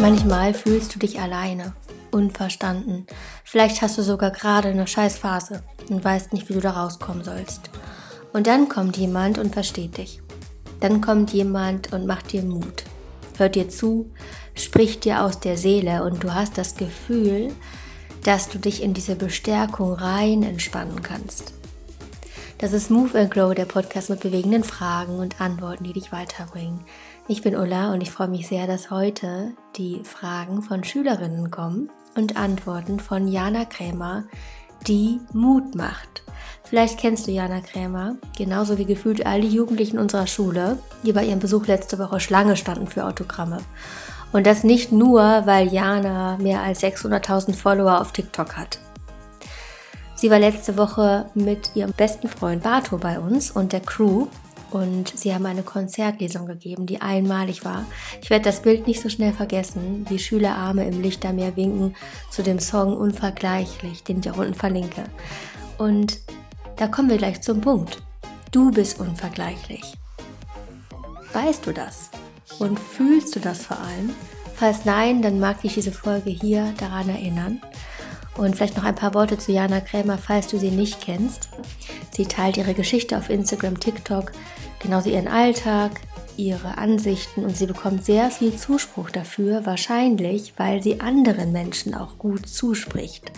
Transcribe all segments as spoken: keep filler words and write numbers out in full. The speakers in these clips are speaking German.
Manchmal fühlst du dich alleine, unverstanden. Vielleicht hast du sogar gerade eine Scheißphase und weißt nicht, wie du da rauskommen sollst. Und dann kommt jemand und versteht dich. Dann kommt jemand und macht dir Mut, hört dir zu, spricht dir aus der Seele und du hast das Gefühl, dass du dich in diese Bestärkung rein entspannen kannst. Das ist Move and Glow, der Podcast mit bewegenden Fragen und Antworten, die dich weiterbringen. Ich bin Ulla und ich freue mich sehr, dass heute die Fragen von Schülerinnen kommen und Antworten von Jana Crämer, die Mut macht. Vielleicht kennst du Jana Crämer, genauso wie gefühlt all die Jugendlichen unserer Schule, die bei ihrem Besuch letzte Woche Schlange standen für Autogramme. Und das nicht nur, weil Jana mehr als sechshunderttausend Follower auf TikTok hat. Sie war letzte Woche mit ihrem besten Freund Bato bei uns und der Crew und sie haben eine Konzertlesung gegeben, die einmalig war. Ich werde das Bild nicht so schnell vergessen, wie Schülerarme im Lichtermeer winken zu dem Song Unvergleichlich, den ich auch unten verlinke. Und da kommen wir gleich zum Punkt. Du bist unvergleichlich. Weißt du das? Und fühlst du das vor allem? Falls nein, dann mag dich diese Folge hier daran erinnern. Und vielleicht noch ein paar Worte zu Jana Crämer, falls du sie nicht kennst. Sie teilt ihre Geschichte auf Instagram, TikTok, genauso ihren Alltag, ihre Ansichten und sie bekommt sehr viel Zuspruch dafür, wahrscheinlich, weil sie anderen Menschen auch gut zuspricht.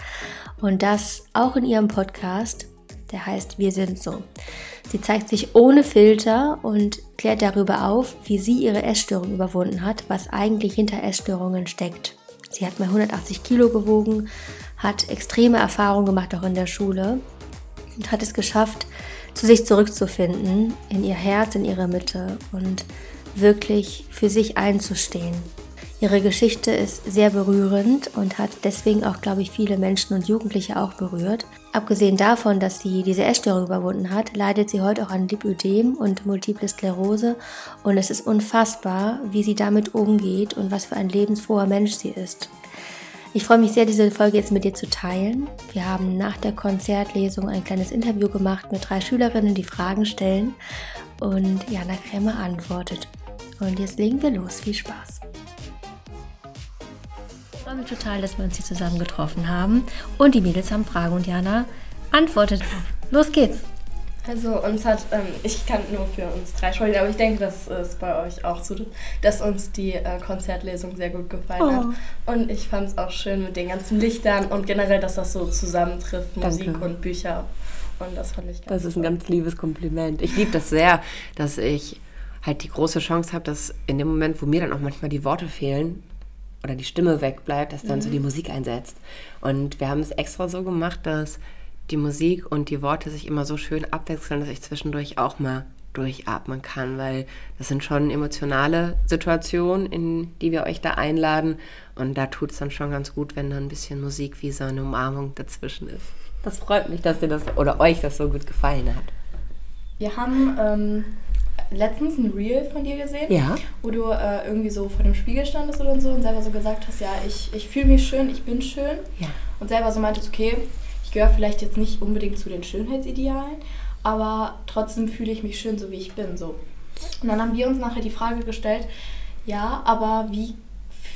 Und das auch in ihrem Podcast, der heißt Wir sind so. Sie zeigt sich ohne Filter und klärt darüber auf, wie sie ihre Essstörung überwunden hat, was eigentlich hinter Essstörungen steckt. Sie hat mal hundertachtzig Kilo gewogen, hat extreme Erfahrungen gemacht, auch in der Schule und hat es geschafft, zu sich zurückzufinden, in ihr Herz, in ihre Mitte und wirklich für sich einzustehen. Ihre Geschichte ist sehr berührend und hat deswegen auch, glaube ich, viele Menschen und Jugendliche auch berührt. Abgesehen davon, dass sie diese Essstörung überwunden hat, leidet sie heute auch an Lipödem und Multiple Sklerose und es ist unfassbar, wie sie damit umgeht und was für ein lebensfroher Mensch sie ist. Ich freue mich sehr, diese Folge jetzt mit dir zu teilen. Wir haben nach der Konzertlesung ein kleines Interview gemacht mit drei Schülerinnen, die Fragen stellen und Jana Crämer antwortet. Und jetzt legen wir los. Viel Spaß! Ich freue mich total, dass wir uns hier zusammen getroffen haben und die Mädels haben Fragen und Jana antwortet. Los geht's! Also uns hat, ähm, ich kann nur für uns drei sprechen, aber ich denke, das ist bei euch auch so, dass uns die äh, Konzertlesung sehr gut gefallen oh. hat. Und ich fand es auch schön mit den ganzen Lichtern und generell, dass das so zusammentrifft, Musik Danke. Und Bücher. Und das fand ich ganz Das ist ein ganz liebes Kompliment. Ich liebe das sehr, dass ich halt die große Chance habe, dass in dem Moment, wo mir dann auch manchmal die Worte fehlen, oder die Stimme wegbleibt, dass dann mhm. so die Musik einsetzt. Und wir haben es extra so gemacht, dass die Musik und die Worte sich immer so schön abwechseln, dass ich zwischendurch auch mal durchatmen kann, weil das sind schon emotionale Situationen, in die wir euch da einladen. Und da tut es dann schon ganz gut, wenn da ein bisschen Musik wie so eine Umarmung dazwischen ist. Das freut mich, dass dir das oder euch das so gut gefallen hat. Wir haben... Ähm letztens ein Reel von dir gesehen, ja. wo du äh, irgendwie so vor dem Spiegel standest oder so und selber so gesagt hast, ja, ich, ich fühle mich schön, ich bin schön. Ja. Und selber so meintest, okay, ich gehöre vielleicht jetzt nicht unbedingt zu den Schönheitsidealen, aber trotzdem fühle ich mich schön, so wie ich bin. So. Und dann haben wir uns nachher die Frage gestellt, ja, aber wie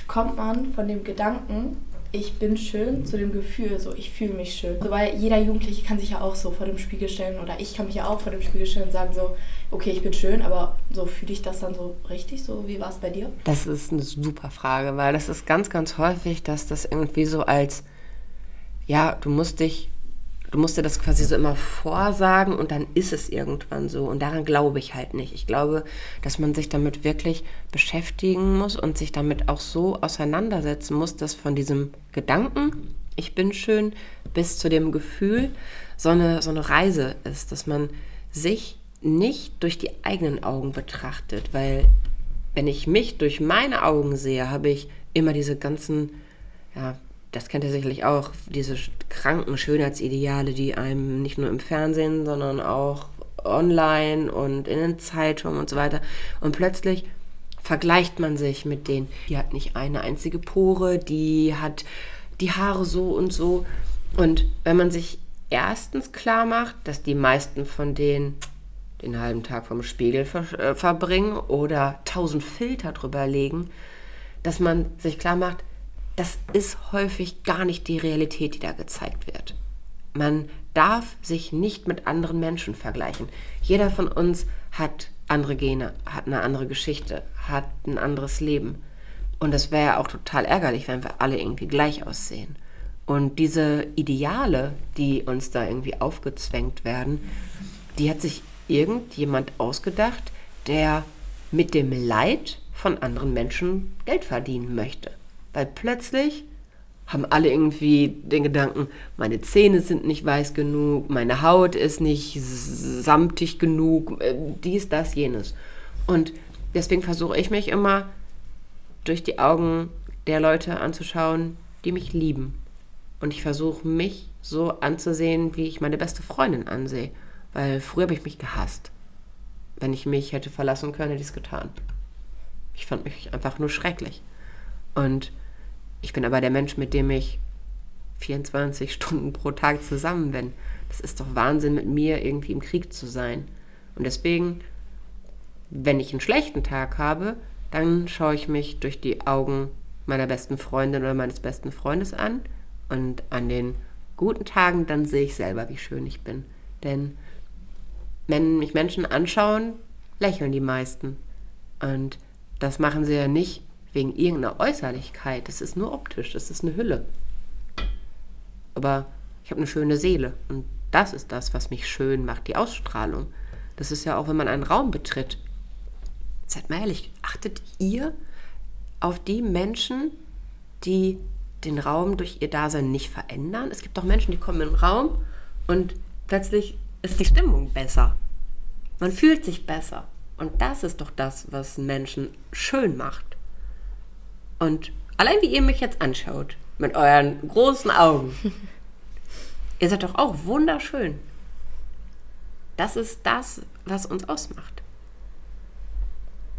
kommt man von dem Gedanken, ich bin schön, zu dem Gefühl, so ich fühle mich schön. So, weil jeder Jugendliche kann sich ja auch so vor dem Spiegel stellen oder ich kann mich ja auch vor dem Spiegel stellen und sagen so, okay, ich bin schön, aber so fühle ich das dann so richtig? So, wie war es bei dir? Das ist eine super Frage, weil das ist ganz, ganz häufig, dass das irgendwie so als, ja, du musst dich, du musst dir das quasi so immer vorsagen und dann ist es irgendwann so. Und daran glaube ich halt nicht. Ich glaube, dass man sich damit wirklich beschäftigen muss und sich damit auch so auseinandersetzen muss, dass von diesem Gedanken, ich bin schön, bis zu dem Gefühl, so eine, so eine Reise ist, dass man sich nicht durch die eigenen Augen betrachtet. Weil wenn ich mich durch meine Augen sehe, habe ich immer diese ganzen, ja, das kennt ihr sicherlich auch, diese kranken Schönheitsideale, die einem nicht nur im Fernsehen, sondern auch online und in den Zeitungen und so weiter. Und plötzlich vergleicht man sich mit denen. Die hat nicht eine einzige Pore, die hat die Haare so und so. Und wenn man sich erstens klar macht, dass die meisten von denen den halben Tag vom Spiegel ver- äh, verbringen oder tausend Filter drüber legen, dass man sich klar macht, das ist häufig gar nicht die Realität, die da gezeigt wird. Man darf sich nicht mit anderen Menschen vergleichen. Jeder von uns hat andere Gene, hat eine andere Geschichte, hat ein anderes Leben. Und das wäre ja auch total ärgerlich, wenn wir alle irgendwie gleich aussehen. Und diese Ideale, die uns da irgendwie aufgezwängt werden, die hat sich irgendjemand ausgedacht, der mit dem Leid von anderen Menschen Geld verdienen möchte. Weil plötzlich haben alle irgendwie den Gedanken, meine Zähne sind nicht weiß genug, meine Haut ist nicht samtig genug, dies, das, jenes. Und deswegen versuche ich mich immer durch die Augen der Leute anzuschauen, die mich lieben. Und ich versuche mich so anzusehen, wie ich meine beste Freundin ansehe. Weil früher habe ich mich gehasst. Wenn ich mich hätte verlassen können, hätte ich es getan. Ich fand mich einfach nur schrecklich. Und ich bin aber der Mensch, mit dem ich vierundzwanzig Stunden pro Tag zusammen bin. Das ist doch Wahnsinn, mit mir irgendwie im Krieg zu sein. Und deswegen, wenn ich einen schlechten Tag habe, dann schaue ich mich durch die Augen meiner besten Freundin oder meines besten Freundes an. Und an den guten Tagen, dann sehe ich selber, wie schön ich bin. Denn wenn mich Menschen anschauen, lächeln die meisten. Und das machen sie ja nicht wegen irgendeiner Äußerlichkeit. Das ist nur optisch, das ist eine Hülle. Aber ich habe eine schöne Seele. Und das ist das, was mich schön macht, die Ausstrahlung. Das ist ja auch, wenn man einen Raum betritt. Seid mal ehrlich, achtet ihr auf die Menschen, die den Raum durch ihr Dasein nicht verändern? Es gibt doch Menschen, die kommen in den Raum und plötzlich ist die Stimmung besser. Man fühlt sich besser. Und das ist doch das, was einen Menschen schön macht. Und allein wie ihr mich jetzt anschaut, mit euren großen Augen, ihr seid doch auch wunderschön. Das ist das, was uns ausmacht.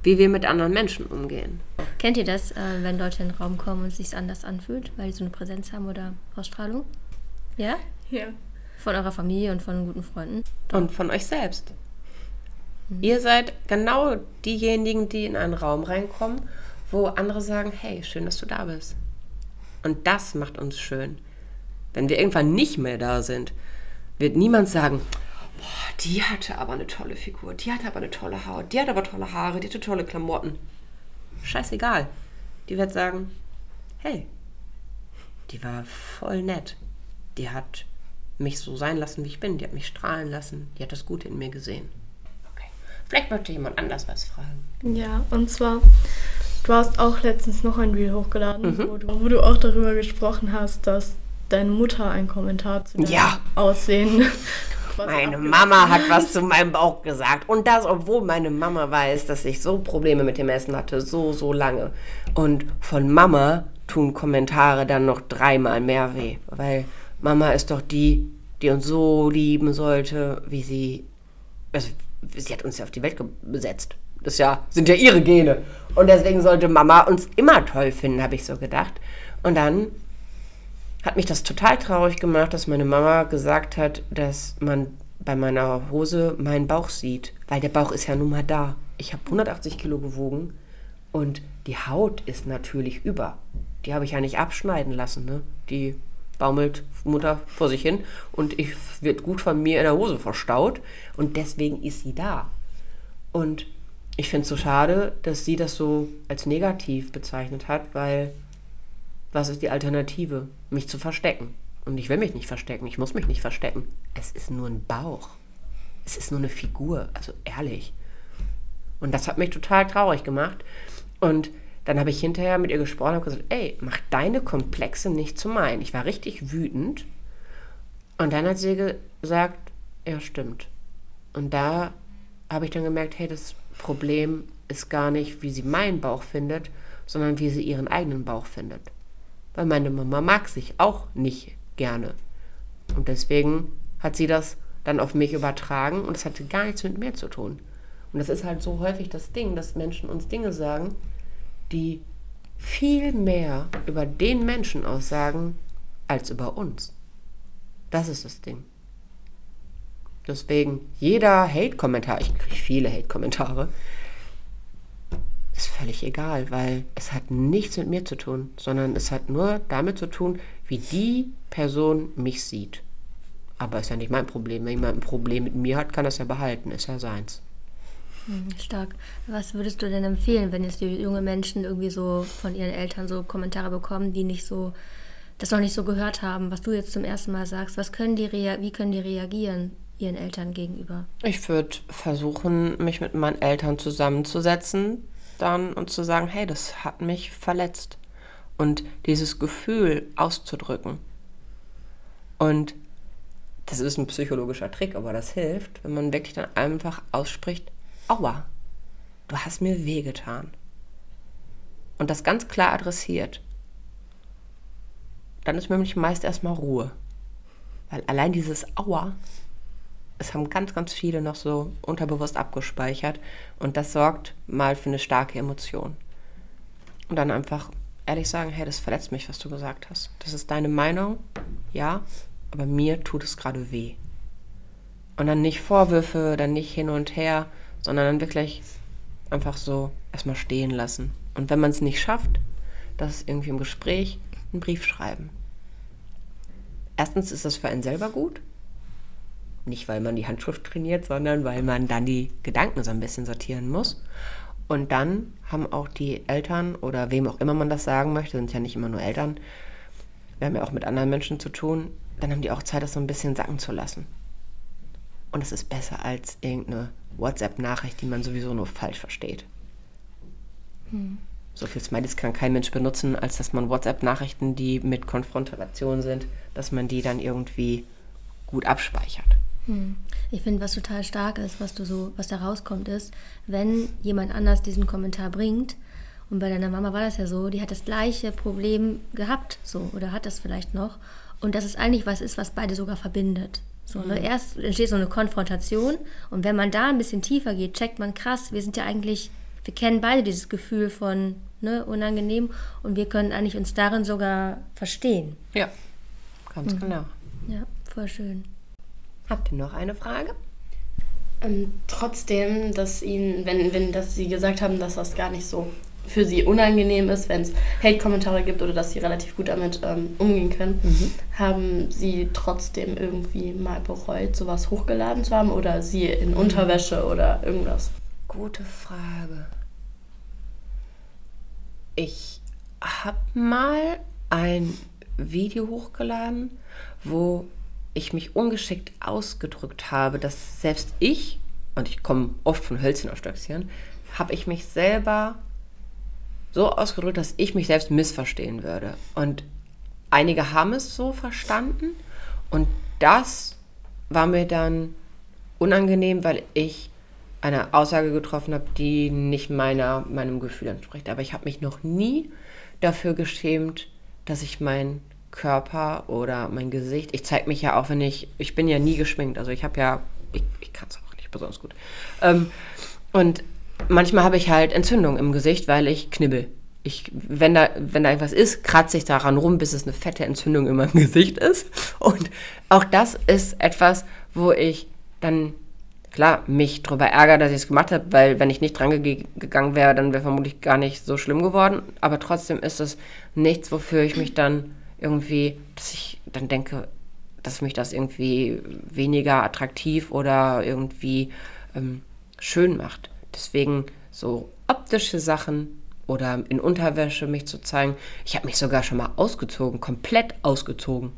Wie wir mit anderen Menschen umgehen. Kennt ihr das, äh, wenn Leute in den Raum kommen und es sich anders anfühlt, weil sie so eine Präsenz haben oder Ausstrahlung? Ja? Ja. Von eurer Familie und von guten Freunden. Doch. Und von euch selbst. Mhm. Ihr seid genau diejenigen, die in einen Raum reinkommen, wo andere sagen, hey, schön, dass du da bist. Und das macht uns schön. Wenn wir irgendwann nicht mehr da sind, wird niemand sagen, boah, die hatte aber eine tolle Figur, die hatte aber eine tolle Haut, die hat aber tolle Haare, die hatte tolle Klamotten. Scheißegal. Die wird sagen, hey, die war voll nett. Die hat mich so sein lassen, wie ich bin. Die hat mich strahlen lassen. Die hat das Gute in mir gesehen. Okay. Vielleicht möchte jemand anders was fragen. Ja, und zwar, du hast auch letztens noch ein Video hochgeladen, mhm. wo, du, wo du auch darüber gesprochen hast, dass deine Mutter einen Kommentar zu deinem ja. Aussehen... Meine Mama hat was zu meinem Bauch gesagt. Und das, obwohl meine Mama weiß, dass ich so Probleme mit dem Essen hatte, so, so lange. Und von Mama tun Kommentare dann noch dreimal mehr weh. Weil Mama ist doch die, die uns so lieben sollte, wie sie... Also, sie hat uns ja auf die Welt gesetzt. Das ja, sind ja ihre Gene. Und deswegen sollte Mama uns immer toll finden, habe ich so gedacht. Und dann hat mich das total traurig gemacht, dass meine Mama gesagt hat, dass man bei meiner Hose meinen Bauch sieht. Weil der Bauch ist ja nun mal da. Ich habe hundertachtzig Kilo gewogen und die Haut ist natürlich über. Die habe ich ja nicht abschneiden lassen. Ne? Die baumelt Mutter vor sich hin und ich wird gut von mir in der Hose verstaut. Und deswegen ist sie da. Und ich finde es so schade, dass sie das so als negativ bezeichnet hat, weil was ist die Alternative? Mich zu verstecken. Und ich will mich nicht verstecken, ich muss mich nicht verstecken. Es ist nur ein Bauch. Es ist nur eine Figur, also ehrlich. Und das hat mich total traurig gemacht. Und dann habe ich hinterher mit ihr gesprochen und habe gesagt, ey, mach deine Komplexe nicht zu meinen. Ich war richtig wütend. Und dann hat sie gesagt, ja, stimmt. Und da habe ich dann gemerkt, hey, das Problem ist gar nicht, wie sie meinen Bauch findet, sondern wie sie ihren eigenen Bauch findet. Weil meine Mama mag sich auch nicht gerne. Und deswegen hat sie das dann auf mich übertragen und es hatte gar nichts mit mir zu tun. Und das ist halt so häufig das Ding, dass Menschen uns Dinge sagen, die viel mehr über den Menschen aussagen, als über uns. Das ist das Ding. Deswegen, jeder Hate-Kommentar, ich kriege viele Hate-Kommentare, ist völlig egal, weil es hat nichts mit mir zu tun, sondern es hat nur damit zu tun, wie die Person mich sieht. Aber ist ja nicht mein Problem. Wenn jemand ein Problem mit mir hat, kann das ja behalten, ist ja seins. Stark. Was würdest du denn empfehlen, wenn jetzt junge Menschen irgendwie so von ihren Eltern so Kommentare bekommen, die nicht so, das noch nicht so gehört haben, was du jetzt zum ersten Mal sagst? Was können die rea- wie können die reagieren ihren Eltern gegenüber? Ich würde versuchen, mich mit meinen Eltern zusammenzusetzen dann und zu sagen, hey, das hat mich verletzt. Und dieses Gefühl auszudrücken. Und das ist ein psychologischer Trick, aber das hilft, wenn man wirklich dann einfach ausspricht, aua, du hast mir wehgetan. Und das ganz klar adressiert. Dann ist nämlich meist erstmal Ruhe. Weil allein dieses Aua, das haben ganz, ganz viele noch so unterbewusst abgespeichert. Und das sorgt mal für eine starke Emotion. Und dann einfach ehrlich sagen, hey, das verletzt mich, was du gesagt hast. Das ist deine Meinung, ja, aber mir tut es gerade weh. Und dann nicht Vorwürfe, dann nicht hin und her, sondern dann wirklich einfach so erstmal stehen lassen. Und wenn man es nicht schafft, das ist irgendwie im Gespräch, einen Brief schreiben. Erstens ist das für einen selber gut. Nicht, weil man die Handschrift trainiert, sondern weil man dann die Gedanken so ein bisschen sortieren muss. Und dann haben auch die Eltern oder wem auch immer man das sagen möchte, sind ja nicht immer nur Eltern, wir haben ja auch mit anderen Menschen zu tun, dann haben die auch Zeit, das so ein bisschen sacken zu lassen. Und das ist besser als irgendeine WhatsApp-Nachricht, die man sowieso nur falsch versteht. Hm. So viel Smileys kann kein Mensch benutzen, als dass man WhatsApp-Nachrichten, die mit Konfrontation sind, dass man die dann irgendwie gut abspeichert. Hm. Ich finde, was total stark ist, was du so, was da rauskommt, ist, wenn jemand anders diesen Kommentar bringt, und bei deiner Mama war das ja so, die hat das gleiche Problem gehabt, so, oder hat das vielleicht noch, und dass es eigentlich was ist, was beide sogar verbindet. So, ne? Mhm. Erst entsteht so eine Konfrontation und wenn man da ein bisschen tiefer geht, checkt man, krass, wir sind ja eigentlich, wir kennen beide dieses Gefühl von, ne, unangenehm und wir können eigentlich uns darin sogar verstehen. Ja, ganz mhm. genau. Ja, voll schön. Habt ihr noch eine Frage? Ähm, trotzdem, dass ihnen, wenn, wenn dass sie gesagt haben, dass das gar nicht so für sie unangenehm ist, wenn es Hate-Kommentare gibt oder dass sie relativ gut damit ähm, umgehen können, mhm. haben sie trotzdem irgendwie mal bereut, sowas hochgeladen zu haben oder sie in Unterwäsche oder irgendwas? Gute Frage. Ich habe mal ein Video hochgeladen, wo ich mich ungeschickt ausgedrückt habe, dass selbst ich, und ich komme oft von Hölzchen auf Stöckchen, habe ich mich selber so ausgedrückt, dass ich mich selbst missverstehen würde. Und einige haben es so verstanden. Und das war mir dann unangenehm, weil ich eine Aussage getroffen habe, die nicht meiner, meinem Gefühl entspricht. Aber ich habe mich noch nie dafür geschämt, dass ich meinen Körper oder mein Gesicht, ich zeige mich ja auch, wenn ich, ich bin ja nie geschminkt, also ich habe ja, ich, ich kann es auch nicht besonders gut. Ähm, und manchmal habe ich halt Entzündungen im Gesicht, weil ich knibbel. Ich, wenn, da, wenn da irgendwas ist, kratze ich daran rum, bis es eine fette Entzündung in meinem Gesicht ist. Und auch das ist etwas, wo ich dann, klar, mich drüber ärgere, dass ich es gemacht habe, weil wenn ich nicht dran ge- gegangen wäre, dann wäre vermutlich gar nicht so schlimm geworden. Aber trotzdem ist es nichts, wofür ich mich dann irgendwie, dass ich dann denke, dass mich das irgendwie weniger attraktiv oder irgendwie ähm, schön macht. Deswegen so optische Sachen oder in Unterwäsche mich zu zeigen. Ich habe mich sogar schon mal ausgezogen, komplett ausgezogen.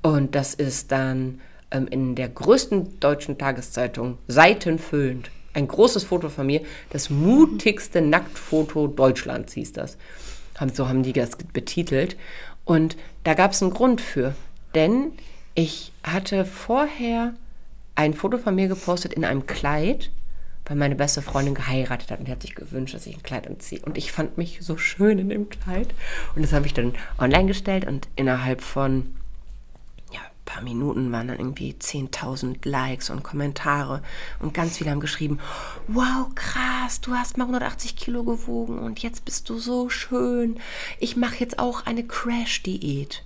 Und das ist dann ähm, in der größten deutschen Tageszeitung seitenfüllend. Ein großes Foto von mir, das mutigste Nacktfoto Deutschlands hieß das. So haben die das betitelt. Und da gab es einen Grund für. Denn ich hatte vorher ein Foto von mir gepostet in einem Kleid, weil meine beste Freundin geheiratet hat und die hat sich gewünscht, dass ich ein Kleid anziehe. Und ich fand mich so schön in dem Kleid. Und das habe ich dann online gestellt und innerhalb von ja, ein paar Minuten waren dann irgendwie zehntausend Likes und Kommentare. Und ganz viele haben geschrieben, wow, krass, du hast mal hundertachtzig Kilo gewogen und jetzt bist du so schön. Ich mache jetzt auch eine Crash-Diät.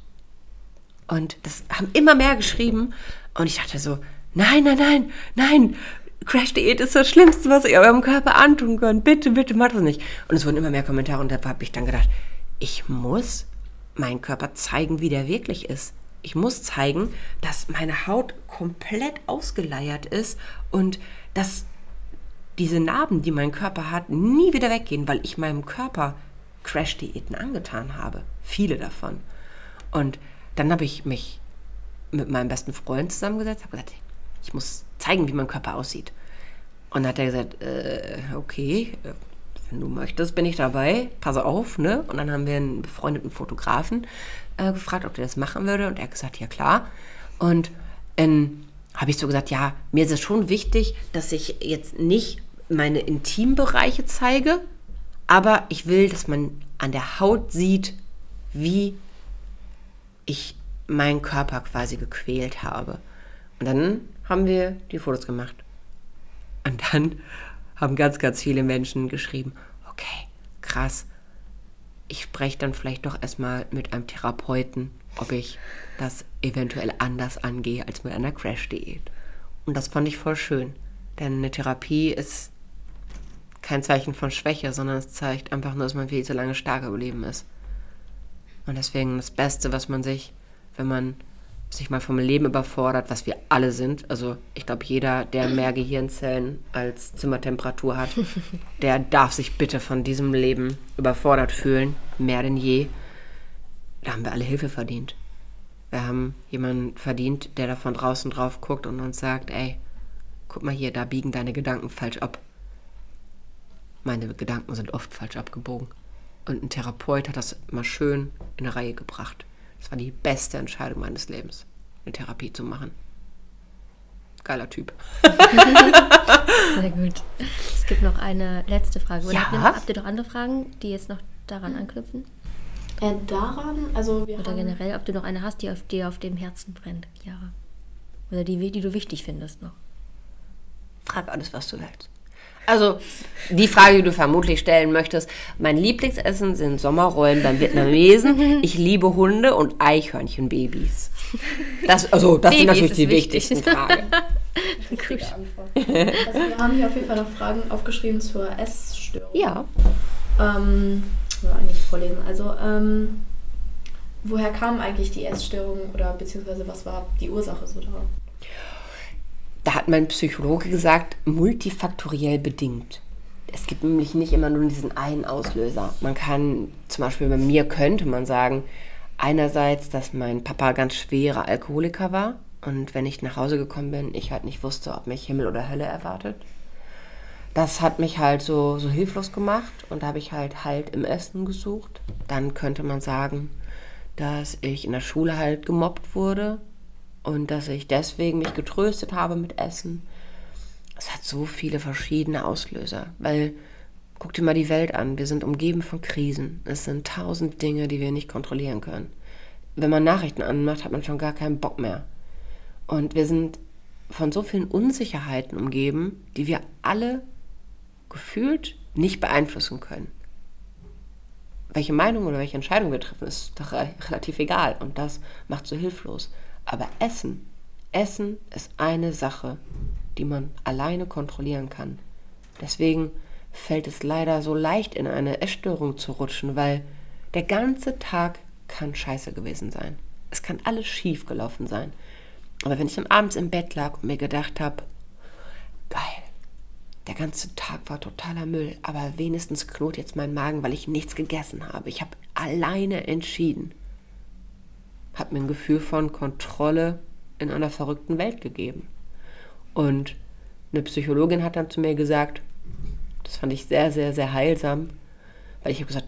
Und das haben immer mehr geschrieben. Und ich dachte so, nein, nein, nein, nein, Crash-Diät ist das Schlimmste, was ihr eurem Körper antun könnt. Bitte, bitte, macht das nicht. Und es wurden immer mehr Kommentare und da habe ich dann gedacht, ich muss meinen Körper zeigen, wie der wirklich ist. Ich muss zeigen, dass meine Haut komplett ausgeleiert ist und dass diese Narben, die mein Körper hat, nie wieder weggehen, weil ich meinem Körper Crash-Diäten angetan habe. Viele davon. Und dann habe ich mich mit meinem besten Freund zusammengesetzt, habe gesagt, ich muss zeigen, wie mein Körper aussieht. Und dann hat er gesagt, äh, okay, wenn du möchtest, bin ich dabei, pass auf, ne? Und dann haben wir einen befreundeten Fotografen äh, gefragt, ob der das machen würde. Und er hat gesagt, ja klar. Und dann äh, habe ich so gesagt, ja, mir ist es schon wichtig, dass ich jetzt nicht meine Intimbereiche zeige, aber ich will, dass man an der Haut sieht, wie ich meinen Körper quasi gequält habe. Und dann haben wir die Fotos gemacht. Und dann haben ganz, ganz viele Menschen geschrieben, okay, krass, ich spreche dann vielleicht doch erstmal mit einem Therapeuten, ob ich das eventuell anders angehe als mit einer Crash-Diät. Und das fand ich voll schön, denn eine Therapie ist kein Zeichen von Schwäche, sondern es zeigt einfach nur, dass man viel zu lange stark geblieben ist. Und deswegen das Beste, was man sich, wenn man sich mal vom Leben überfordert, was wir alle sind. Also ich glaube, jeder, der mehr Gehirnzellen als Zimmertemperatur hat, der darf sich bitte von diesem Leben überfordert fühlen, mehr denn je. Da haben wir alle Hilfe verdient. Wir haben jemanden verdient, der da von draußen drauf guckt und uns sagt, ey, guck mal hier, da biegen deine Gedanken falsch ab. Meine Gedanken sind oft falsch abgebogen. Und ein Therapeut hat das mal schön in eine Reihe gebracht. Das war die beste Entscheidung meines Lebens, eine Therapie zu machen. Geiler Typ. Sehr gut. Es gibt noch eine letzte Frage. Oder ja. Habt ihr noch andere Fragen, die jetzt noch daran anknüpfen? Äh, daran? Also wir Oder haben generell, ob du noch eine hast, die auf dir auf dem Herzen brennt, Chiara. Oder die, die du wichtig findest noch. Frag alles, was du willst. Also, die Frage, die du vermutlich stellen möchtest. Mein Lieblingsessen sind Sommerrollen beim Vietnamesen. Ich liebe Hunde und Eichhörnchenbabys. Das, also, das Babys sind natürlich die wichtig. wichtigsten Fragen. Gute Antwort. Also, wir haben hier auf jeden Fall noch Fragen aufgeschrieben zur Essstörung. Ja. Ähm, eigentlich vorlesen. Also, ähm, woher kam eigentlich die Essstörung oder beziehungsweise was war die Ursache so da? Da hat mein Psychologe gesagt, multifaktoriell bedingt. Es gibt nämlich nicht immer nur diesen einen Auslöser. Man kann, zum Beispiel bei mir könnte man sagen, einerseits, dass mein Papa ganz schwerer Alkoholiker war und wenn ich nach Hause gekommen bin, ich halt nicht wusste, ob mich Himmel oder Hölle erwartet. Das hat mich halt so, so hilflos gemacht und da habe ich halt Halt im Essen gesucht. Dann könnte man sagen, dass ich in der Schule halt gemobbt wurde. Und dass ich deswegen mich getröstet habe mit Essen. Es hat so viele verschiedene Auslöser. Weil, guck dir mal die Welt an. Wir sind umgeben von Krisen. Es sind tausend Dinge, die wir nicht kontrollieren können. Wenn man Nachrichten anmacht, hat man schon gar keinen Bock mehr. Und wir sind von so vielen Unsicherheiten umgeben, die wir alle gefühlt nicht beeinflussen können. Welche Meinung oder welche Entscheidung wir treffen, ist doch relativ egal. Und das macht so hilflos. Aber Essen, Essen ist eine Sache, die man alleine kontrollieren kann. Deswegen fällt es leider so leicht, in eine Essstörung zu rutschen, weil der ganze Tag kann scheiße gewesen sein. Es kann alles schief gelaufen sein. Aber wenn ich dann abends im Bett lag und mir gedacht habe, geil, der ganze Tag war totaler Müll, aber wenigstens knurrt jetzt mein Magen, weil ich nichts gegessen habe. Ich habe alleine entschieden. Hat mir ein Gefühl von Kontrolle in einer verrückten Welt gegeben. Und eine Psychologin hat dann zu mir gesagt, das fand ich sehr, sehr, sehr heilsam, weil ich habe gesagt,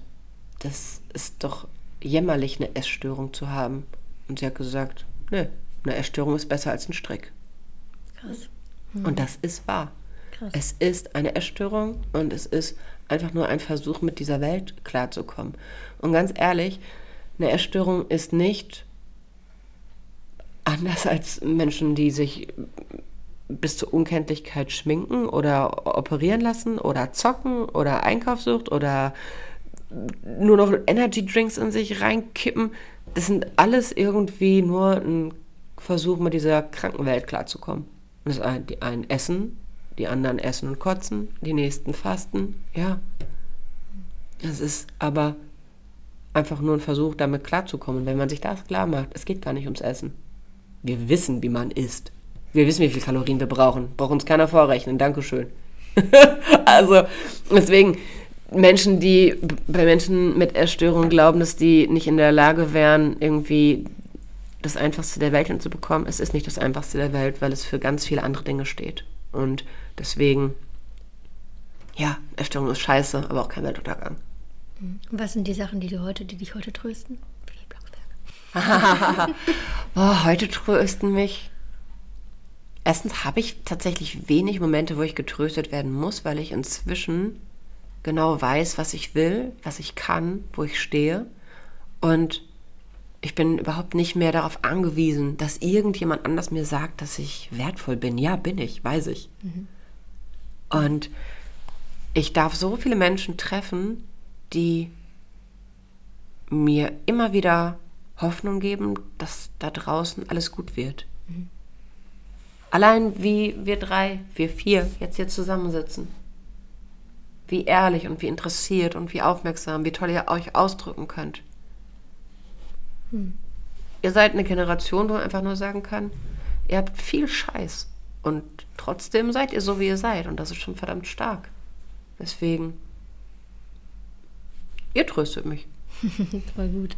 das ist doch jämmerlich, eine Essstörung zu haben. Und sie hat gesagt, ne, eine Essstörung ist besser als ein Strick. Krass. Hm. Und das ist wahr. Krass. Es ist eine Essstörung und es ist einfach nur ein Versuch, mit dieser Welt klarzukommen. Und ganz ehrlich, eine Essstörung ist nicht anders als Menschen, die sich bis zur Unkenntlichkeit schminken oder operieren lassen oder zocken oder Einkaufssucht oder nur noch Energy Drinks in sich reinkippen. Das sind alles irgendwie nur ein Versuch, mit dieser kranken Welt klarzukommen. Das ein, die einen essen, die anderen essen und kotzen, die nächsten fasten, ja. Das ist aber einfach nur ein Versuch, damit klarzukommen. Und wenn man sich das klar macht, es geht gar nicht ums Essen. Wir wissen, wie man isst. Wir wissen, wie viel Kalorien wir brauchen. Braucht uns keiner vorrechnen, Dankeschön. Also, deswegen, Menschen, die bei Menschen mit Essstörungen glauben, dass die nicht in der Lage wären, irgendwie das Einfachste der Welt hinzubekommen, es ist nicht das Einfachste der Welt, weil es für ganz viele andere Dinge steht. Und deswegen, ja, Essstörung ist scheiße, aber auch kein Weltuntergang. Und was sind die Sachen, die, du heute, die dich heute trösten? Oh, heute trösten mich. Erstens habe ich tatsächlich wenig Momente, wo ich getröstet werden muss, weil ich inzwischen genau weiß, was ich will, was ich kann, wo ich stehe. Und ich bin überhaupt nicht mehr darauf angewiesen, dass irgendjemand anders mir sagt, dass ich wertvoll bin. Ja, bin ich, weiß ich. Mhm. Und ich darf so viele Menschen treffen, die mir immer wieder Hoffnung geben, dass da draußen alles gut wird. Mhm. Allein wie wir drei, wir vier jetzt hier zusammensitzen. Wie ehrlich und wie interessiert und wie aufmerksam, wie toll ihr euch ausdrücken könnt. Hm. Ihr seid eine Generation, wo man einfach nur sagen kann, ihr habt viel Scheiß und trotzdem seid ihr so, wie ihr seid und das ist schon verdammt stark. Deswegen, ihr tröstet mich. Voll gut.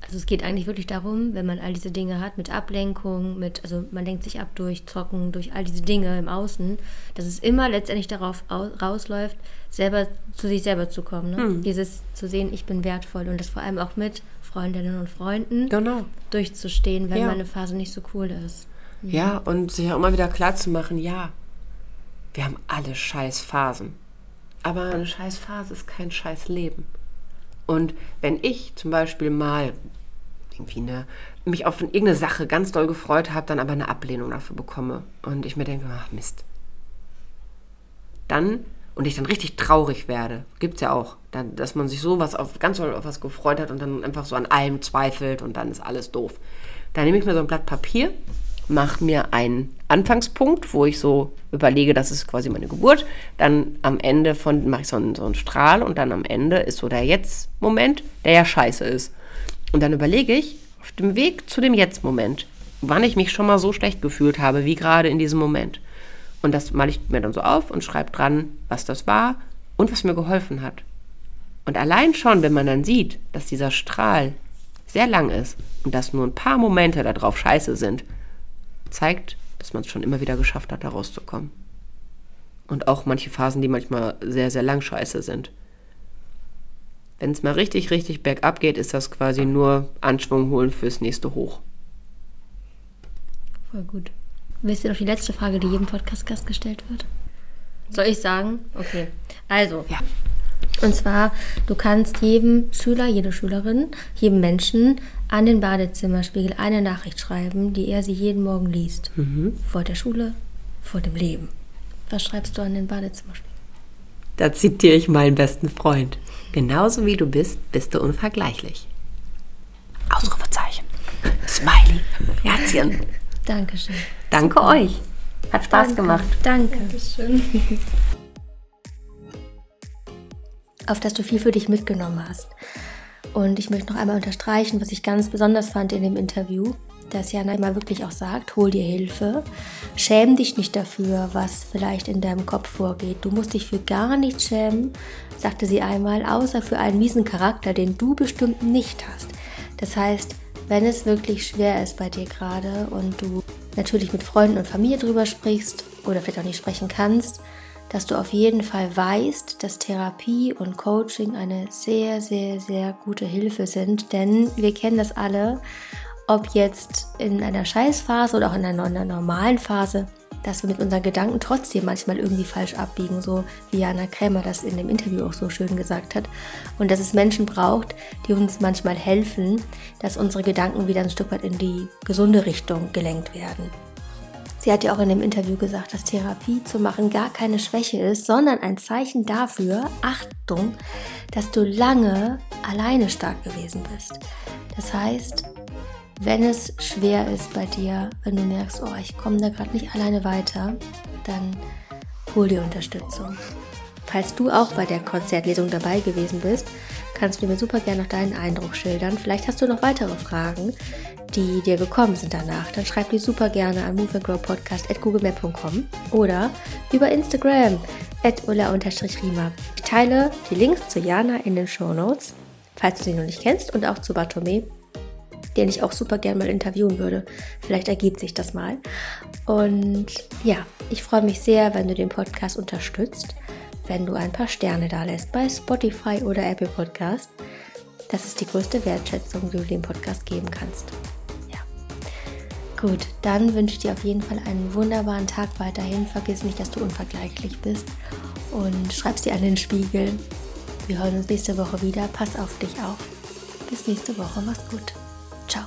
Also es geht eigentlich wirklich darum, wenn man all diese Dinge hat, mit Ablenkung, mit, also man lenkt sich ab durch Zocken, durch all diese Dinge im Außen, dass es immer letztendlich darauf rausläuft, selber zu sich selber zu kommen. Ne? Hm. Dieses zu sehen, ich bin wertvoll und das vor allem auch mit Freundinnen und Freunden genau. durchzustehen, wenn ja. meine Phase nicht so cool ist. Mhm. Ja, und sich auch immer wieder klar zu machen, ja, wir haben alle scheiß Phasen. Aber eine scheiß Phase ist kein scheiß Leben. Und wenn ich zum Beispiel mal irgendwie eine, mich auf irgendeine Sache ganz doll gefreut habe, dann aber eine Ablehnung dafür bekomme und ich mir denke, ach Mist. Dann, und ich dann richtig traurig werde, gibt's ja auch, dann, dass man sich sowas auf, ganz doll auf was gefreut hat und dann einfach so an allem zweifelt und dann ist alles doof. Dann nehme ich mir so ein Blatt Papier, mache mir einen Anfangspunkt, wo ich so überlege, das ist quasi meine Geburt. Dann am Ende von mache ich so einen, so einen Strahl und dann am Ende ist so der Jetzt-Moment, der ja scheiße ist. Und dann überlege ich auf dem Weg zu dem Jetzt-Moment, wann ich mich schon mal so schlecht gefühlt habe, wie gerade in diesem Moment. Und das male ich mir dann so auf und schreibe dran, was das war und was mir geholfen hat. Und allein schon, wenn man dann sieht, dass dieser Strahl sehr lang ist und dass nur ein paar Momente darauf scheiße sind, zeigt, dass man es schon immer wieder geschafft hat, da rauszukommen. Und auch manche Phasen, die manchmal sehr, sehr lang scheiße sind. Wenn es mal richtig, richtig bergab geht, ist das quasi nur Anschwung holen fürs nächste Hoch. Voll gut. Wisst ihr noch die letzte Frage, die jedem Podcast-Gast gestellt wird? Soll ich sagen? Okay. Also, ja. Und zwar, du kannst jedem Schüler, jede Schülerin, jedem Menschen an den Badezimmerspiegel eine Nachricht schreiben, die er sie jeden Morgen liest. Mhm. Vor der Schule, vor dem Leben. Was schreibst du an den Badezimmerspiegel? Da zitiere ich meinen besten Freund. Genauso wie du bist, bist du unvergleichlich. Ausrufezeichen. Smiley. Herzchen. Dankeschön. Danke euch. Hat Spaß Danke. gemacht. Danke. Dankeschön. Auf das du viel für dich mitgenommen hast. Und ich möchte noch einmal unterstreichen, was ich ganz besonders fand in dem Interview, dass Jana immer wirklich auch sagt, hol dir Hilfe, schäm dich nicht dafür, was vielleicht in deinem Kopf vorgeht. Du musst dich für gar nichts schämen, sagte sie einmal, außer für einen miesen Charakter, den du bestimmt nicht hast. Das heißt, wenn es wirklich schwer ist bei dir gerade und du natürlich mit Freunden und Familie drüber sprichst oder vielleicht auch nicht sprechen kannst, dass du auf jeden Fall weißt, dass Therapie und Coaching eine sehr, sehr, sehr gute Hilfe sind. Denn wir kennen das alle, ob jetzt in einer Scheißphase oder auch in einer normalen Phase, dass wir mit unseren Gedanken trotzdem manchmal irgendwie falsch abbiegen, so wie Jana Crämer das in dem Interview auch so schön gesagt hat. Und dass es Menschen braucht, die uns manchmal helfen, dass unsere Gedanken wieder ein Stück weit in die gesunde Richtung gelenkt werden. Sie hat ja auch in dem Interview gesagt, dass Therapie zu machen gar keine Schwäche ist, sondern ein Zeichen dafür, Achtung, dass du lange alleine stark gewesen bist. Das heißt, Wenn es schwer ist bei dir, wenn du merkst, oh, ich komme da gerade nicht alleine weiter, dann hol dir Unterstützung. Falls du auch bei der Konzertlesung dabei gewesen bist, kannst du mir super gerne noch deinen Eindruck schildern. Vielleicht hast du noch weitere Fragen, die dir gekommen sind danach. Dann schreib die super gerne an moveandgrowpodcast at googlemail punkt com oder über Instagram at ulla Riemer. Ich teile die Links zu Jana in den Shownotes, falls du sie noch nicht kennst, und auch zu Batomaes, den ich auch super gerne mal interviewen würde. Vielleicht ergibt sich das mal. Und ja, ich freue mich sehr, wenn du den Podcast unterstützt, wenn du ein paar Sterne da lässt bei Spotify oder Apple Podcast. Das ist die größte Wertschätzung, die du dem Podcast geben kannst. Ja. Gut, dann wünsche ich dir auf jeden Fall einen wunderbaren Tag weiterhin. Vergiss nicht, dass du unvergleichlich bist, und schreib's dir an den Spiegel. Wir hören uns nächste Woche wieder. Pass auf dich auf. Bis nächste Woche. Mach's gut. Ciao.